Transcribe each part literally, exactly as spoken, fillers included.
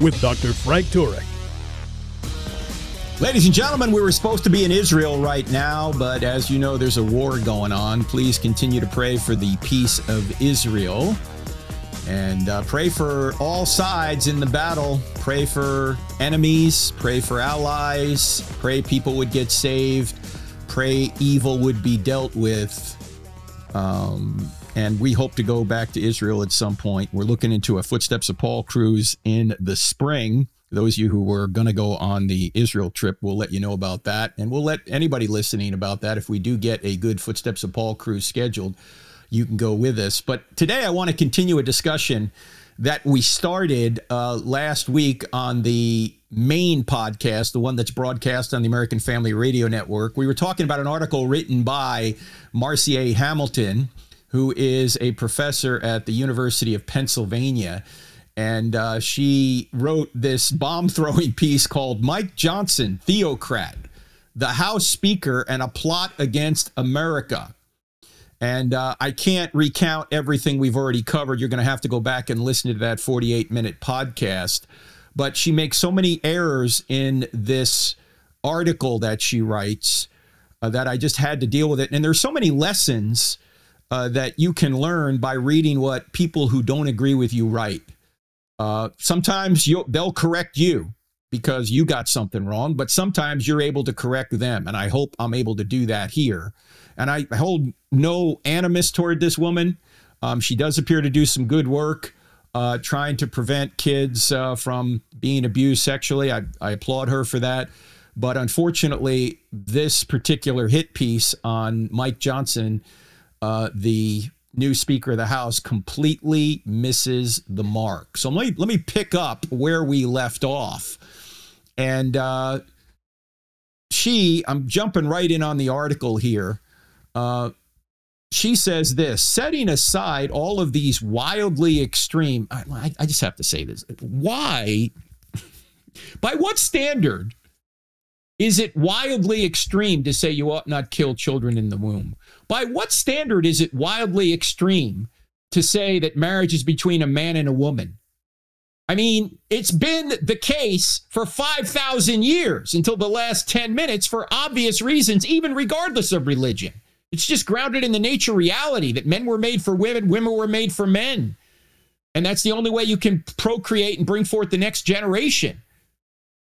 with Doctor Frank Turek. Ladies and gentlemen, we were supposed to be in Israel right now, but as you know, there's a war going on. Please continue to pray for the peace of Israel. And uh, pray for all sides in the battle. Pray for enemies. Pray for allies. Pray people would get saved. Pray evil would be dealt with. Um, and we hope to go back to Israel at some point. We're looking into a Footsteps of Paul cruise in the spring. Those of you who were going to go on the Israel trip, we'll let you know about that. And we'll let anybody listening about that. If we do get a good Footsteps of Paul cruise scheduled, you can go with us. But today I want to continue a discussion that we started uh, last week on the main podcast, the one that's broadcast on the American Family Radio Network. We were talking about an article written by Marci A. Hamilton, who is a professor at the University of Pennsylvania. And uh, she wrote this bomb-throwing piece called Mike Johnson, Theocrat, the House Speaker and a Plot Against America. And uh, I can't recount everything we've already covered. You're going to have to go back and listen to that forty-eight minute podcast. But she makes so many errors in this article that she writes uh, that I just had to deal with it. And there's so many lessons uh, that you can learn by reading what people who don't agree with you write. Uh, sometimes you'll, they'll correct you because you got something wrong, but sometimes you're able to correct them. And I hope I'm able to do that here. And I hold no animus toward this woman. Um, she does appear to do some good work uh, trying to prevent kids uh, from being abused sexually. I, I applaud her for that. But unfortunately, this particular hit piece on Mike Johnson, uh, the new Speaker of the House, completely misses the mark. So let me, let me pick up where we left off. And uh, she, I'm jumping right in on the article here. Uh, she says this, setting aside all of these wildly extreme, I, I just have to say this. Why, by what standard is it wildly extreme to say you ought not kill children in the womb? By what standard is it wildly extreme to say that marriage is between a man and a woman? I mean, it's been the case for five thousand years until the last ten minutes for obvious reasons, even regardless of religion. It's just grounded in the nature reality that men were made for women, women were made for men. And that's the only way you can procreate and bring forth the next generation.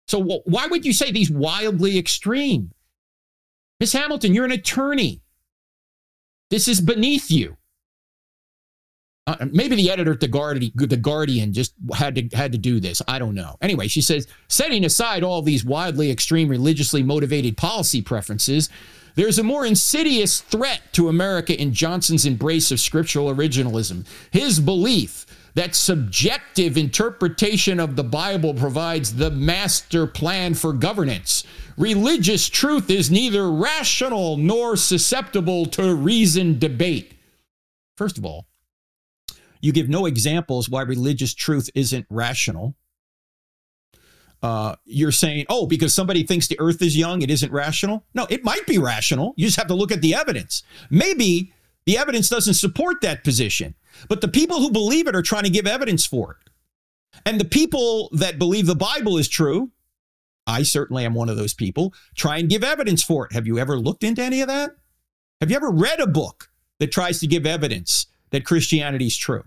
So wh- why would you say these wildly extreme? Miz Hamilton, you're an attorney. This is beneath you. Uh, maybe the editor at The Guardian, The Guardian just had to, had to do this. I don't know. Anyway, she says, setting aside all these wildly extreme religiously motivated policy preferences, there's a more insidious threat to America in Johnson's embrace of scriptural originalism. His belief that subjective interpretation of the Bible provides the master plan for governance. Religious truth is neither rational nor susceptible to reasoned debate. First of all, you give no examples why religious truth isn't rational. Uh, you're saying, oh, because somebody thinks the earth is young, it isn't rational. No, it might be rational. You just have to look at the evidence. Maybe the evidence doesn't support that position, but the people who believe it are trying to give evidence for it. And the people that believe the Bible is true, I certainly am one of those people, try and give evidence for it. Have you ever looked into any of that? Have you ever read a book that tries to give evidence that Christianity is true?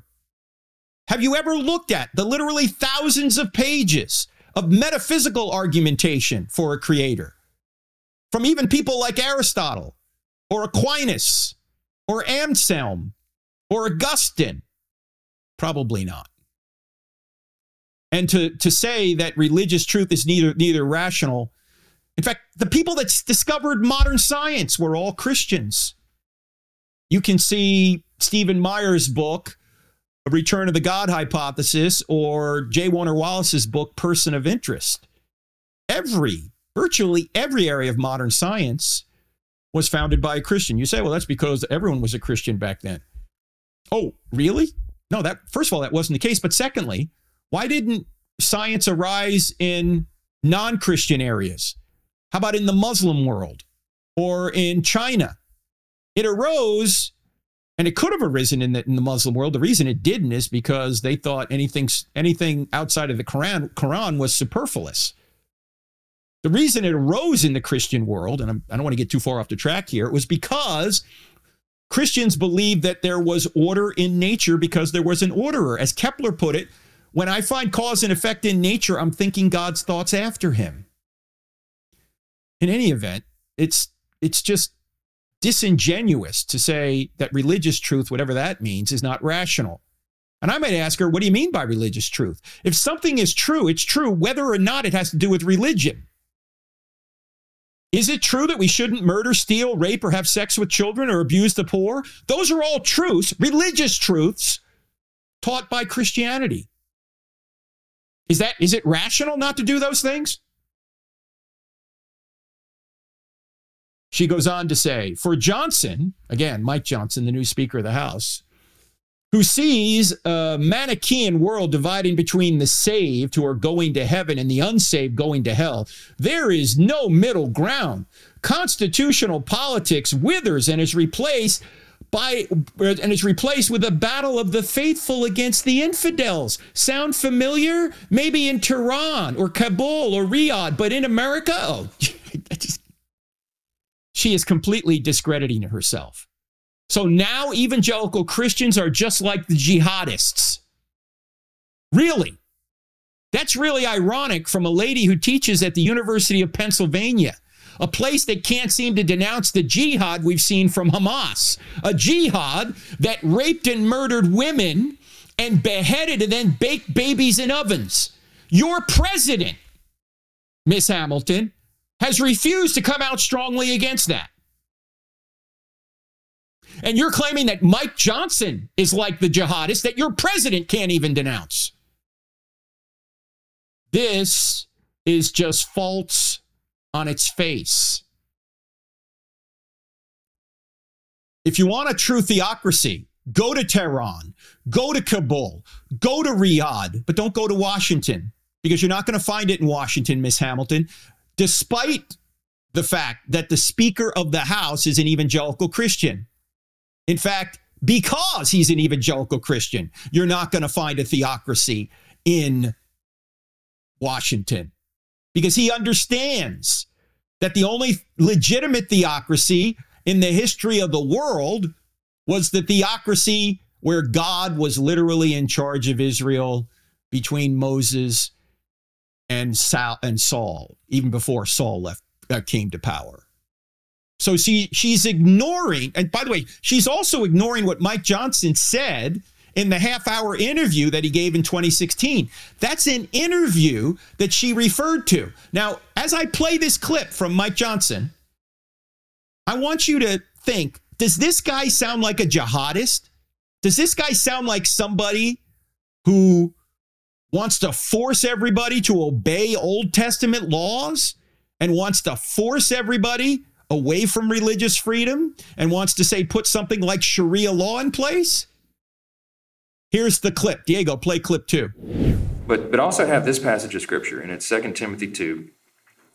Have you ever looked at the literally thousands of pages of metaphysical argumentation for a creator from even people like Aristotle or Aquinas or Anselm or Augustine? Probably not. And to, to say that religious truth is neither, neither rational. In fact, the people that discovered modern science were all Christians. You can see Stephen Meyer's book, A Return of the God Hypothesis, or J. Warner Wallace's book, Person of Interest. Every, virtually every area of modern science was founded by a Christian. You say, well, that's because everyone was a Christian back then. Oh, really? No, that, first of all, that wasn't the case. But secondly, why didn't science arise in non-Christian areas? How about in the Muslim world or in China? It arose, and it could have arisen in the, in the Muslim world. The reason it didn't is because they thought anything anything outside of the Quran, Quran was superfluous. The reason it arose in the Christian world, and I'm, I don't want to get too far off the track here, was because Christians believed that there was order in nature because there was an orderer. As Kepler put it, when I find cause and effect in nature, I'm thinking God's thoughts after him. In any event, it's it's just disingenuous to say that religious truth, whatever that means, is not rational. And I might ask her, what do you mean by religious truth? If something is true, it's true whether or not it has to do with religion. Is it true that we shouldn't murder, steal, rape, or have sex with children or abuse the poor? Those are all truths, religious truths, taught by Christianity. Is that, is it rational not to do those things? She goes on to say, for Johnson, again, Mike Johnson, the new Speaker of the House, who sees a Manichaean world dividing between the saved who are going to heaven and the unsaved going to hell, there is no middle ground. Constitutional politics withers and is replaced by and is replaced with a battle of the faithful against the infidels. Sound familiar? Maybe in Tehran or Kabul or Riyadh, but in America, oh, she is completely discrediting herself. So now evangelical Christians are just like the jihadists. Really? That's really ironic from a lady who teaches at the University of Pennsylvania, a place that can't seem to denounce the jihad we've seen from Hamas, a jihad that raped and murdered women and beheaded and then baked babies in ovens. Your president, Miss Hamilton, has refused to come out strongly against that. And you're claiming that Mike Johnson is like the jihadist that your president can't even denounce. This is just false on its face. If you want a true theocracy, go to Tehran, go to Kabul, go to Riyadh, but don't go to Washington, because you're not going to find it in Washington, Miss Hamilton, despite the fact that the Speaker of the House is an evangelical Christian. In fact, because he's an evangelical Christian, you're not going to find a theocracy in Washington, because he understands that the only legitimate theocracy in the history of the world was the theocracy where God was literally in charge of Israel between Moses and Saul, even before Saul left, uh, came to power. So she, she's ignoring, and by the way, she's also ignoring what Mike Johnson said in the half-hour interview that he gave in twenty sixteen. That's an interview that she referred to. Now, as I play this clip from Mike Johnson, I want you to think, does this guy sound like a jihadist? Does this guy sound like somebody who wants to force everybody to obey Old Testament laws and wants to force everybody away from religious freedom and wants to say put something like Sharia law in place? Here's the clip. Diego, play clip two. But but also have this passage of scripture, and it's Second Timothy two,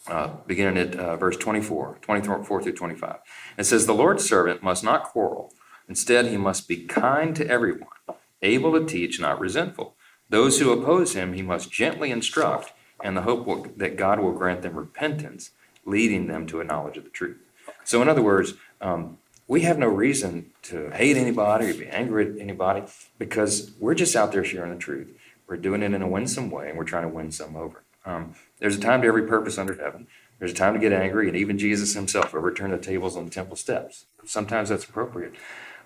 uh, beginning at uh, verse twenty-four, twenty-four through twenty-five. It says, the Lord's servant must not quarrel. Instead, he must be kind to everyone, able to teach, not resentful. Those who oppose him, he must gently instruct, and the hope will, that God will grant them repentance, leading them to a knowledge of the truth. So in other words, um, we have no reason to hate anybody or be angry at anybody, because we're just out there sharing the truth. We're doing it in a winsome way, and we're trying to win some over. Um, there's a time to every purpose under heaven. There's a time to get angry, and even Jesus himself overturned the tables on the temple steps. Sometimes that's appropriate.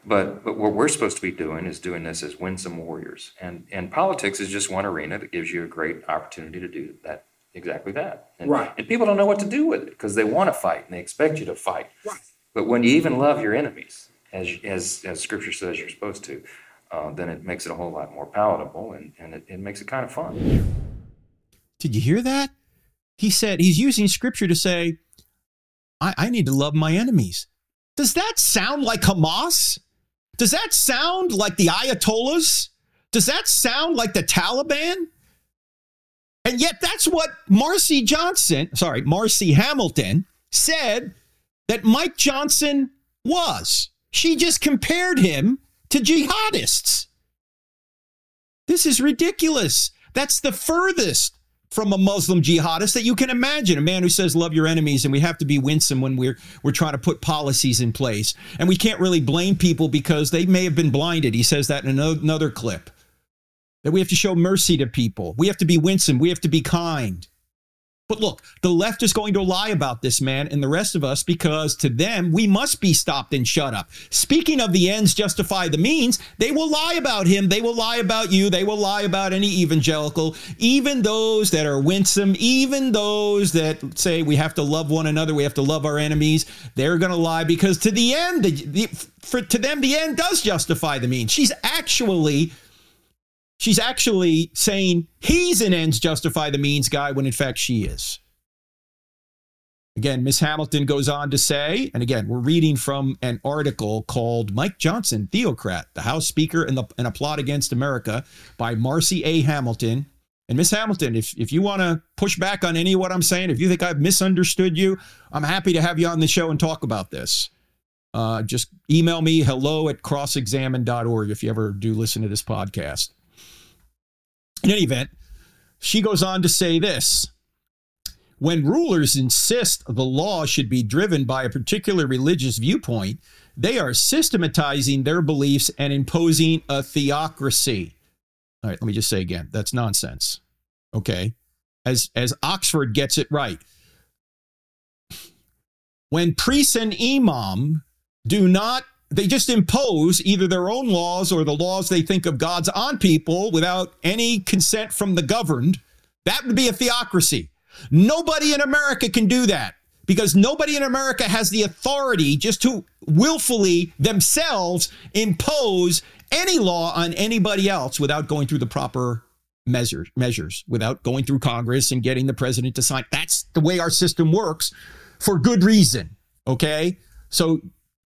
But but what we're supposed to be doing is doing this as winsome warriors. And, and politics is just one arena that gives you a great opportunity to do that. Exactly that. And, right. And people don't know what to do with it because they want to fight and they expect you to fight. Right. But when you even love your enemies, as as as Scripture says you're supposed to, uh, then it makes it a whole lot more palatable, and, and it, it makes it kind of fun. Did you hear that? He said, he's using scripture to say, I, I need to love my enemies. Does that sound like Hamas? Does that sound like the Ayatollahs? Does that sound like the Taliban? And yet that's what Marci Johnson, sorry, Marci Hamilton said that Mike Johnson was. She just compared him to jihadists. This is ridiculous. That's the furthest from a Muslim jihadist that you can imagine, a man who says, love your enemies, and we have to be winsome when we're we're trying to put policies in place. And we can't really blame people because they may have been blinded. He says that in another clip, that we have to show mercy to people. We have to be winsome. We have to be kind. But look, the left is going to lie about this man and the rest of us, because to them, we must be stopped and shut up. Speaking of the ends justify the means, they will lie about him. They will lie about you. They will lie about any evangelical, even those that are winsome, even those that say we have to love one another. We have to love our enemies. They're going to lie, because to the end, the, the, for, to them, the end does justify the means. She's actually She's actually saying he's an ends justify the means guy, when in fact she is. Again, Miz Hamilton goes on to say, and again, we're reading from an article called Mike Johnson, Theocrat, the House Speaker and, the, and a Plot Against America by Marci A. Hamilton. And Miz Hamilton, if, if you want to push back on any of what I'm saying, if you think I've misunderstood you, I'm happy to have you on the show and talk about this. Uh, just email me, hello at cross examined dot org, if you ever do listen to this podcast. In any event, she goes on to say this: when rulers insist the law should be driven by a particular religious viewpoint, they are systematizing their beliefs and imposing a theocracy. All right, let me just say again, that's nonsense. Okay, as, as Oxford gets it right. When priests and imam do not, they just impose either their own laws or the laws they think of God's on people without any consent from the governed, that would be a theocracy. Nobody in America can do that, because nobody in America has the authority just to willfully themselves impose any law on anybody else without going through the proper measures, measures, without going through Congress and getting the president to sign. That's the way our system works, for good reason, okay? So,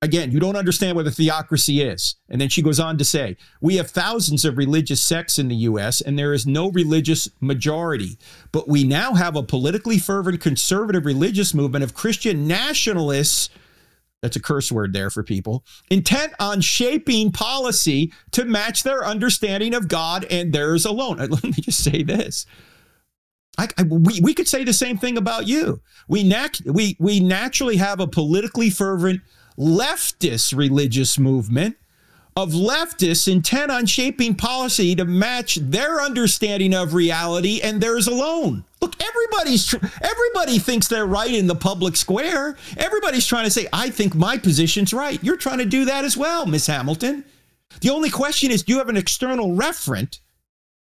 again, you don't understand what a theocracy is. And then she goes on to say, we have thousands of religious sects in the U S, and there is no religious majority. But we now have a politically fervent conservative religious movement of Christian nationalists, that's a curse word there for people, intent on shaping policy to match their understanding of God and theirs alone. Let me just say this. I, I, we, we could say the same thing about you. We, nat- we, we naturally have a politically fervent leftist religious movement of leftists intent on shaping policy to match their understanding of reality and theirs alone. Look, everybody's tr- everybody thinks they're right in the public square. Everybody's trying to say, I think my position's right. You're trying to do that as well, Miz Hamilton. The only question is, do you have an external referent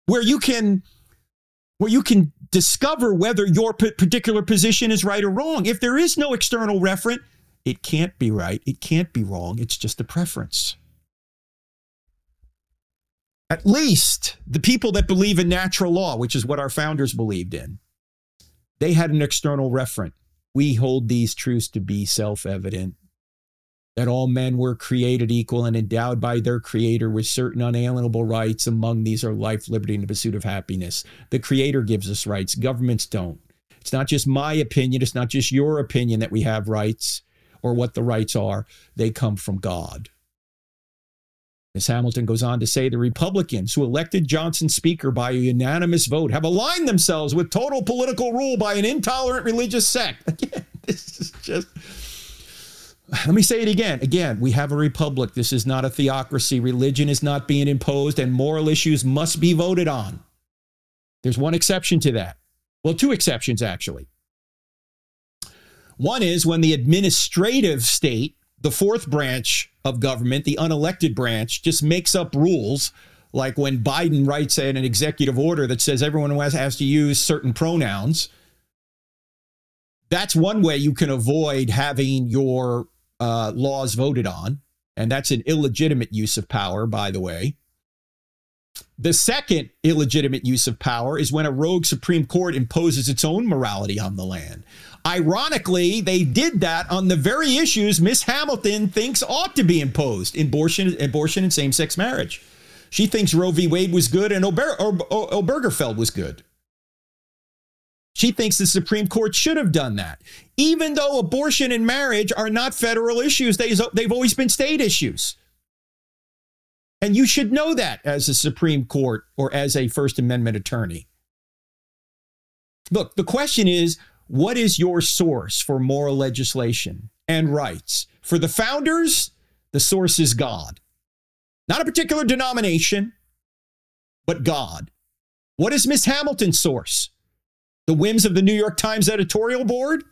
where you can where you can discover whether your p- particular position is right or wrong? If there is no external referent, it can't be right. It can't be wrong. It's just a preference. At least the people that believe in natural law, which is what our founders believed in, they had an external referent. We hold these truths to be self-evident, that all men were created equal and endowed by their creator with certain unalienable rights. Among these are life, liberty, and the pursuit of happiness. The creator gives us rights. Governments don't. It's not just my opinion. It's not just your opinion that we have rights, or what the rights are. They come from God. Miz Hamilton goes on to say the Republicans who elected Johnson Speaker by a unanimous vote have aligned themselves with total political rule by an intolerant religious sect. Again, this is just, let me say it again. Again, we have a republic. This is not a theocracy. Religion is not being imposed, and moral issues must be voted on. There's one exception to that. Well, two exceptions, actually. One is when the administrative state, the fourth branch of government, the unelected branch, just makes up rules, like when Biden writes an executive order that says everyone has to use certain pronouns. That's one way you can avoid having your uh, laws voted on. And that's an illegitimate use of power, by the way. The second illegitimate use of power is when a rogue Supreme Court imposes its own morality on the land. Ironically, they did that on the very issues Miss Hamilton thinks ought to be imposed, abortion, abortion and same-sex marriage. She thinks Roe v. Wade was good and Ober- o- o- Obergefell was good. She thinks the Supreme Court should have done that. Even though abortion and marriage are not federal issues, they, they've always been state issues. And you should know that as a Supreme Court or as a First Amendment attorney. Look, the question is, what is your source for moral legislation and rights? For the founders, the source is God. Not a particular denomination, but God. What is Miss Hamilton's source? The whims of the New York Times editorial board?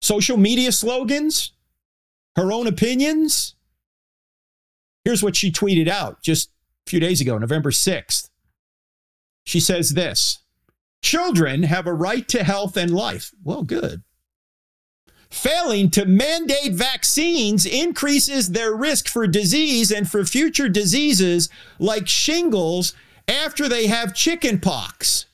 Social media slogans? Her own opinions? Here's what she tweeted out just a few days ago, November sixth. She says this, children have a right to health and life. Well, good. Failing to mandate vaccines increases their risk for disease and for future diseases like shingles after they have chicken pox.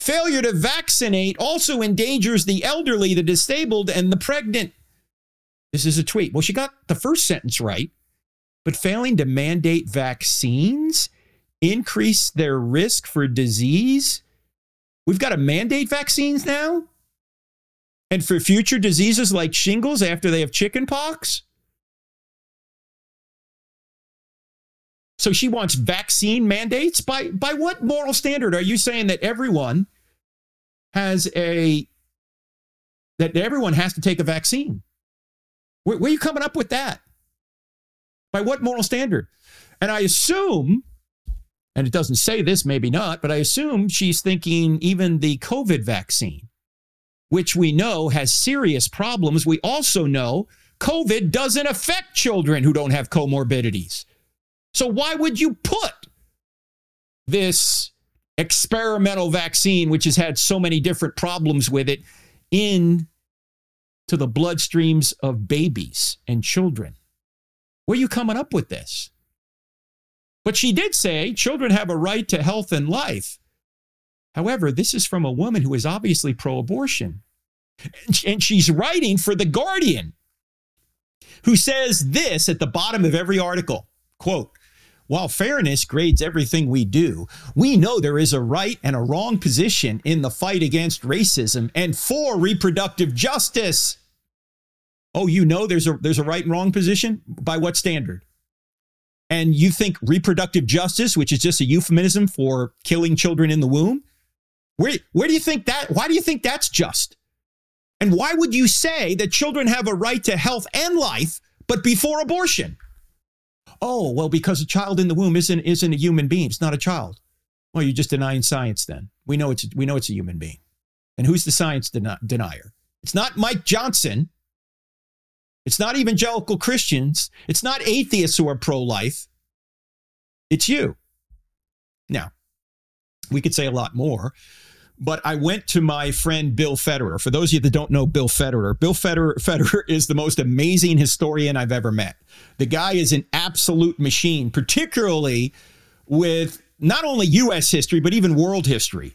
Failure to vaccinate also endangers the elderly, the disabled, and the pregnant. This is a tweet. Well, she got the first sentence right. But failing to mandate vaccines increase their risk for disease? We've got to mandate vaccines now? And for future diseases like shingles after they have chickenpox? So she wants vaccine mandates? By, by what moral standard are you saying that everyone has a, that everyone has to take a vaccine? Where, where are you coming up with that? By what moral standard? And I assume, and it doesn't say this, maybe not, but I assume she's thinking even the COVID vaccine, which we know has serious problems. We also know COVID doesn't affect children who don't have comorbidities. So why would you put this experimental vaccine, which has had so many different problems with it, into the bloodstreams of babies and children? Where are you coming up with this? But she did say children have a right to health and life. However, this is from a woman who is obviously pro-abortion. And she's writing for The Guardian, who says this at the bottom of every article, quote, while fairness grades everything we do, we know there is a right and a wrong position in the fight against racism and for reproductive justice. Oh, you know there's a there's a right and wrong position? By what standard? And you think reproductive justice, which is just a euphemism for killing children in the womb? Where, where do you think that, why do you think that's just? And why would you say that children have a right to health and life, but before abortion? Oh, well, because a child in the womb isn't isn't a human being. It's not a child. Well, you're just denying science then. We know it's, we know it's a human being. And who's the science deni- denier? It's not Mike Johnson. It's not evangelical Christians. It's not atheists who are pro-life. It's you. Now, we could say a lot more, but I went to my friend Bill Federer. For those of you that don't know Bill Federer, Bill Federer, Federer is the most amazing historian I've ever met. The guy is an absolute machine, particularly with not only U S history, but even world history.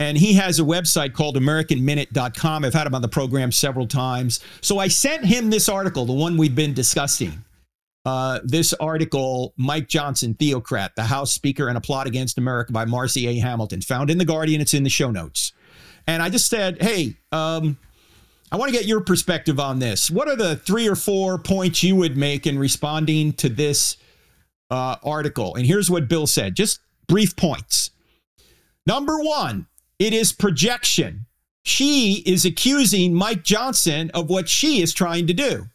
And he has a website called American Minute dot com. I've had him on the program several times. So I sent him this article, the one we've been discussing. Uh, this article, Mike Johnson, Theocrat, the House Speaker and a Plot Against America by Marci A. Hamilton, found in The Guardian. It's in the show notes. And I just said, hey, um, I want to get your perspective on this. What are the three or four points you would make in responding to this uh, article? And here's what Bill said, just brief points. Number one. It is projection. She is accusing Mike Johnson of what she is trying to do,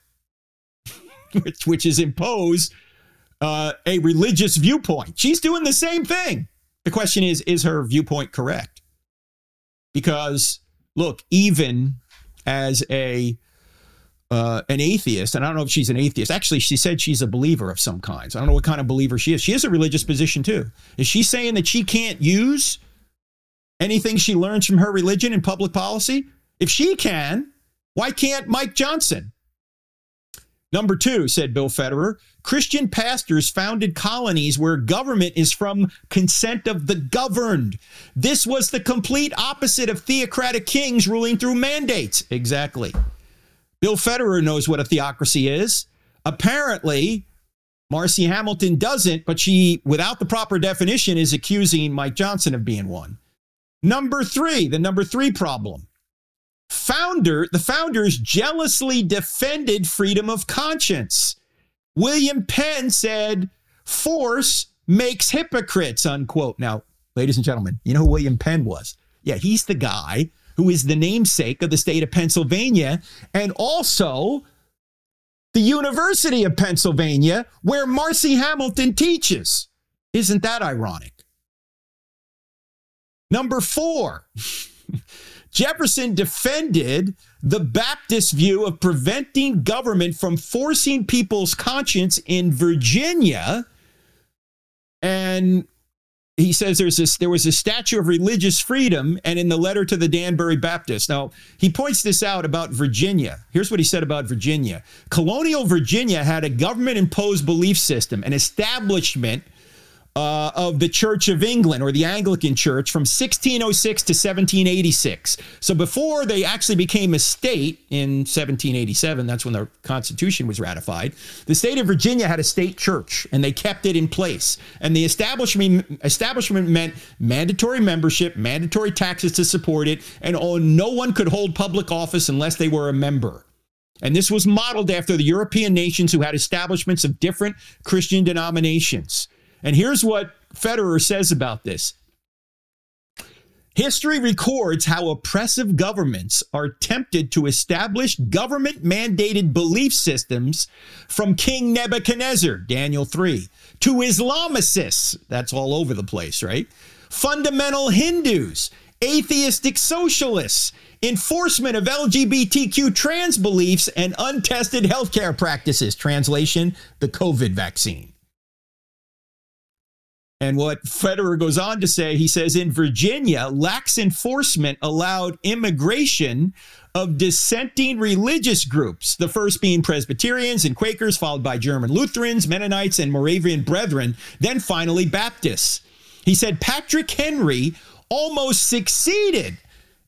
which, which is impose uh, a religious viewpoint. She's doing the same thing. The question is, is her viewpoint correct? Because, look, even as a uh, an atheist, and I don't know if she's an atheist. Actually, she said she's a believer of some kinds. I don't know what kind of believer she is. She has a religious position, too. Is she saying that she can't use anything she learns from her religion in public policy? If she can, why can't Mike Johnson? Number two, said Bill Federer, Christian pastors founded colonies where government is from consent of the governed. This was the complete opposite of theocratic kings ruling through mandates. Exactly. Bill Federer knows what a theocracy is. Apparently, Marci Hamilton doesn't, but she, without the proper definition, is accusing Mike Johnson of being one. Number three, the number three problem. Founder, the founders jealously defended freedom of conscience. William Penn said, force makes hypocrites, unquote. Now, ladies and gentlemen, you know who William Penn was? Yeah, he's the guy who is the namesake of the state of Pennsylvania and also the University of Pennsylvania, where Marci Hamilton teaches. Isn't that ironic? Number four, Jefferson defended the Baptist view of preventing government from forcing people's conscience in Virginia. And he says there's this, there was a statue of religious freedom, and in the letter to the Danbury Baptist. Now, he points this out about Virginia. Here's what he said about Virginia. Colonial Virginia had a government-imposed belief system, an establishment Uh, of the Church of England, or the Anglican Church, from sixteen oh six to seventeen eighty-six. So before they actually became a state in seventeen eighty-seven, that's when the Constitution was ratified, the state of Virginia had a state church, and they kept it in place. And the establishment, establishment meant mandatory membership, mandatory taxes to support it, and oh, no one could hold public office unless they were a member. And this was modeled after the European nations who had establishments of different Christian denominations. And here's what Federer says about this. History records how oppressive governments are tempted to establish government-mandated belief systems, from King Nebuchadnezzar, Daniel three, to Islamicists, that's all over the place, right? Fundamental Hindus, atheistic socialists, enforcement of L G B T Q trans beliefs, and untested healthcare practices. Translation, the COVID vaccine. And what Federer goes on to say, he says, in Virginia, lax enforcement allowed immigration of dissenting religious groups, the first being Presbyterians and Quakers, followed by German Lutherans, Mennonites, and Moravian Brethren, then finally Baptists. He said Patrick Henry almost succeeded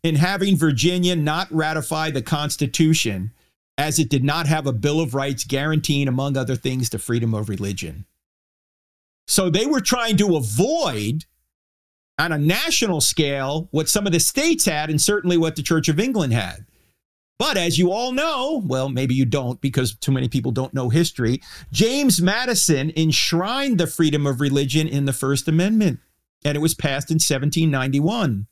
in having Virginia not ratify the Constitution, as it did not have a Bill of Rights guaranteeing, among other things, the freedom of religion. So they were trying to avoid, on a national scale, what some of the states had, and certainly what the Church of England had. But as you all know, well, maybe you don't, because too many people don't know history, James Madison enshrined the freedom of religion in the First Amendment, and it was passed in seventeen ninety-one.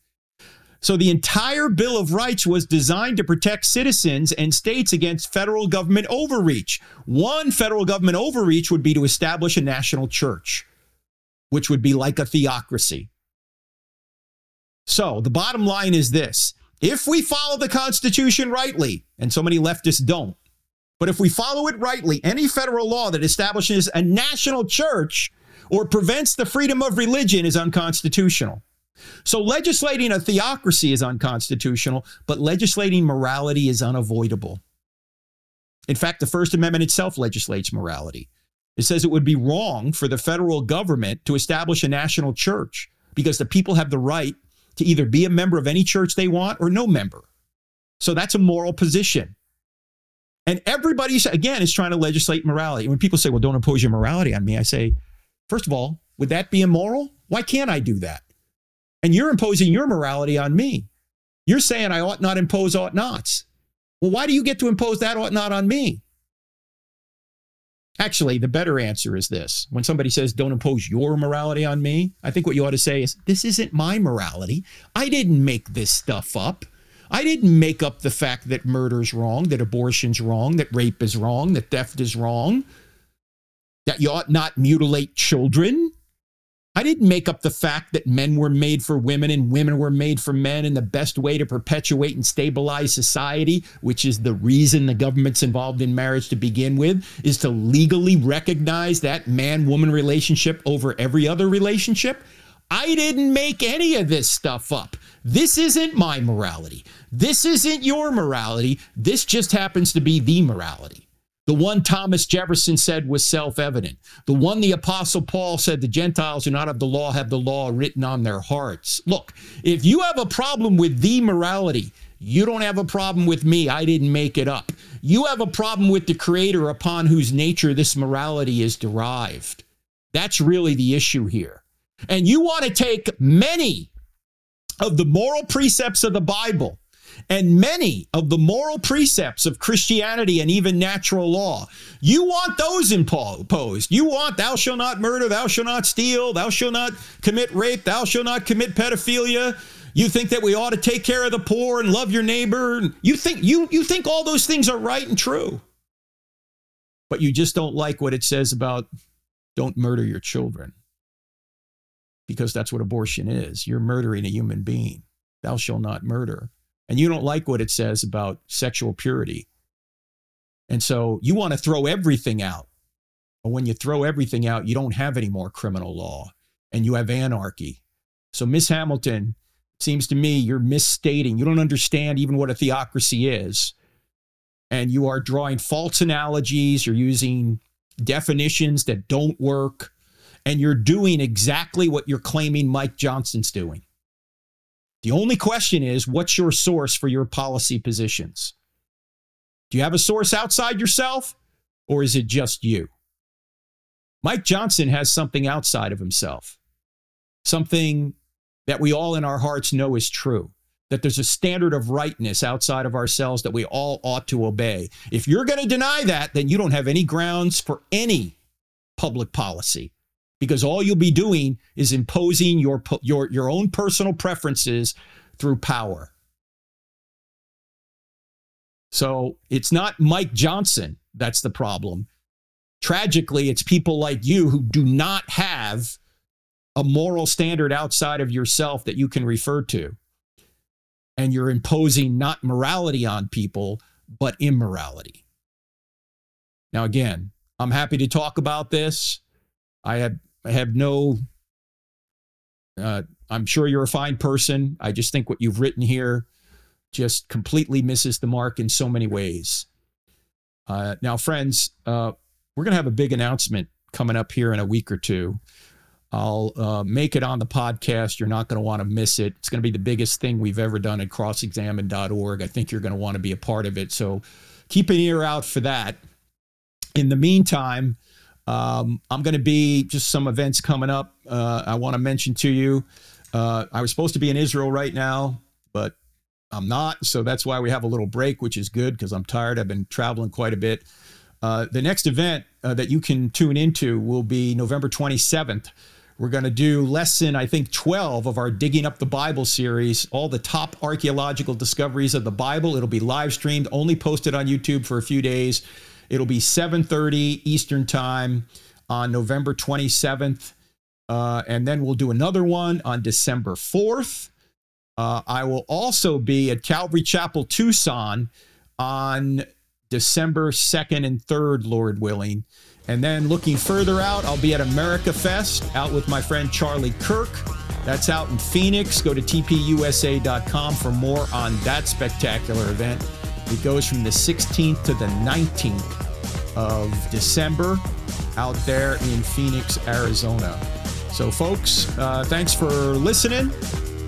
So the entire Bill of Rights was designed to protect citizens and states against federal government overreach. One federal government overreach would be to establish a national church, which would be like a theocracy. So the bottom line is this. If we follow the Constitution rightly, and so many leftists don't, but if we follow it rightly, any federal law that establishes a national church or prevents the freedom of religion is unconstitutional. So legislating a theocracy is unconstitutional, but legislating morality is unavoidable. In fact, the First Amendment itself legislates morality. It says it would be wrong for the federal government to establish a national church, because the people have the right to either be a member of any church they want or no member. So that's a moral position. And everybody, again, is trying to legislate morality. When people say, well, don't impose your morality on me, I say, first of all, would that be immoral? Why can't I do that? And you're imposing your morality on me. You're saying I ought not impose ought nots. Well, why do you get to impose that ought not on me? Actually, the better answer is this. When somebody says, don't impose your morality on me, I think what you ought to say is, this isn't my morality. I didn't make this stuff up. I didn't make up the fact that murder's wrong, that abortion's wrong, that rape is wrong, that theft is wrong, that you ought not mutilate children. I didn't make up the fact that men were made for women and women were made for men, and the best way to perpetuate and stabilize society, which is the reason the government's involved in marriage to begin with, is to legally recognize that man-woman relationship over every other relationship. I didn't make any of this stuff up. This isn't my morality. This isn't your morality. This just happens to be the morality. The one Thomas Jefferson said was self-evident. The one the Apostle Paul said, the Gentiles who are not of the law have the law written on their hearts. Look, if you have a problem with the morality, you don't have a problem with me. I didn't make it up. You have a problem with the Creator upon whose nature this morality is derived. That's really the issue here. And you want to take many of the moral precepts of the Bible and many of the moral precepts of Christianity and even natural law. You want those imposed. You want thou shalt not murder, thou shalt not steal, thou shalt not commit rape, thou shalt not commit pedophilia. You think that we ought to take care of the poor and love your neighbor. You think, you, you think all those things are right and true. But you just don't like what it says about don't murder your children. Because that's what abortion is. You're murdering a human being. Thou shalt not murder. And you don't like what it says about sexual purity. And so you want to throw everything out. But when you throw everything out, you don't have any more criminal law and you have anarchy. So Miss Hamilton, seems to me you're misstating. You don't understand even what a theocracy is. And you are drawing false analogies. You're using definitions that don't work. And you're doing exactly what you're claiming Mike Johnson's doing. The only question is, what's your source for your policy positions? Do you have a source outside yourself, or is it just you? Mike Johnson has something outside of himself, something that we all in our hearts know is true, that there's a standard of rightness outside of ourselves that we all ought to obey. If you're going to deny that, then you don't have any grounds for any public policy. Because all you'll be doing is imposing your, your, your own personal preferences through power. So it's not Mike Johnson that's the problem. Tragically, it's people like you who do not have a moral standard outside of yourself that you can refer to. And you're imposing not morality on people, but immorality. Now, again, I'm happy to talk about this. I have... I have no, uh, I'm sure you're a fine person. I just think what you've written here just completely misses the mark in so many ways. Uh, now, friends, uh, we're going to have a big announcement coming up here in a week or two. I'll uh, make it on the podcast. You're not going to want to miss it. It's going to be the biggest thing we've ever done at cross examined dot org. I think you're going to want to be a part of it. So keep an ear out for that. In the meantime, Um, I'm going to be just some events coming up. Uh, I want to mention to you, uh, I was supposed to be in Israel right now, but I'm not. So that's why we have a little break, which is good because I'm tired. I've been traveling quite a bit. Uh, the next event uh, that you can tune into will be November twenty-seventh. We're going to do lesson, I think, twelve of our Digging Up the Bible series, all the top archaeological discoveries of the Bible. It'll be live streamed, only posted on YouTube for a few days. It'll be seven thirty Eastern Time on November twenty-seventh. Uh, and then we'll do another one on December fourth. Uh, I will also be at Calvary Chapel Tucson on December second and third, Lord willing. And then looking further out, I'll be at America Fest out with my friend Charlie Kirk. That's out in Phoenix. Go to t p u s a dot com for more on that spectacular event. It goes from the sixteenth to the nineteenth of December out there in Phoenix, Arizona. So, folks, uh, thanks for listening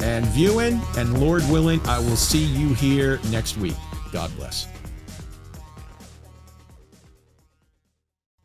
and viewing. And Lord willing, I will see you here next week. God bless.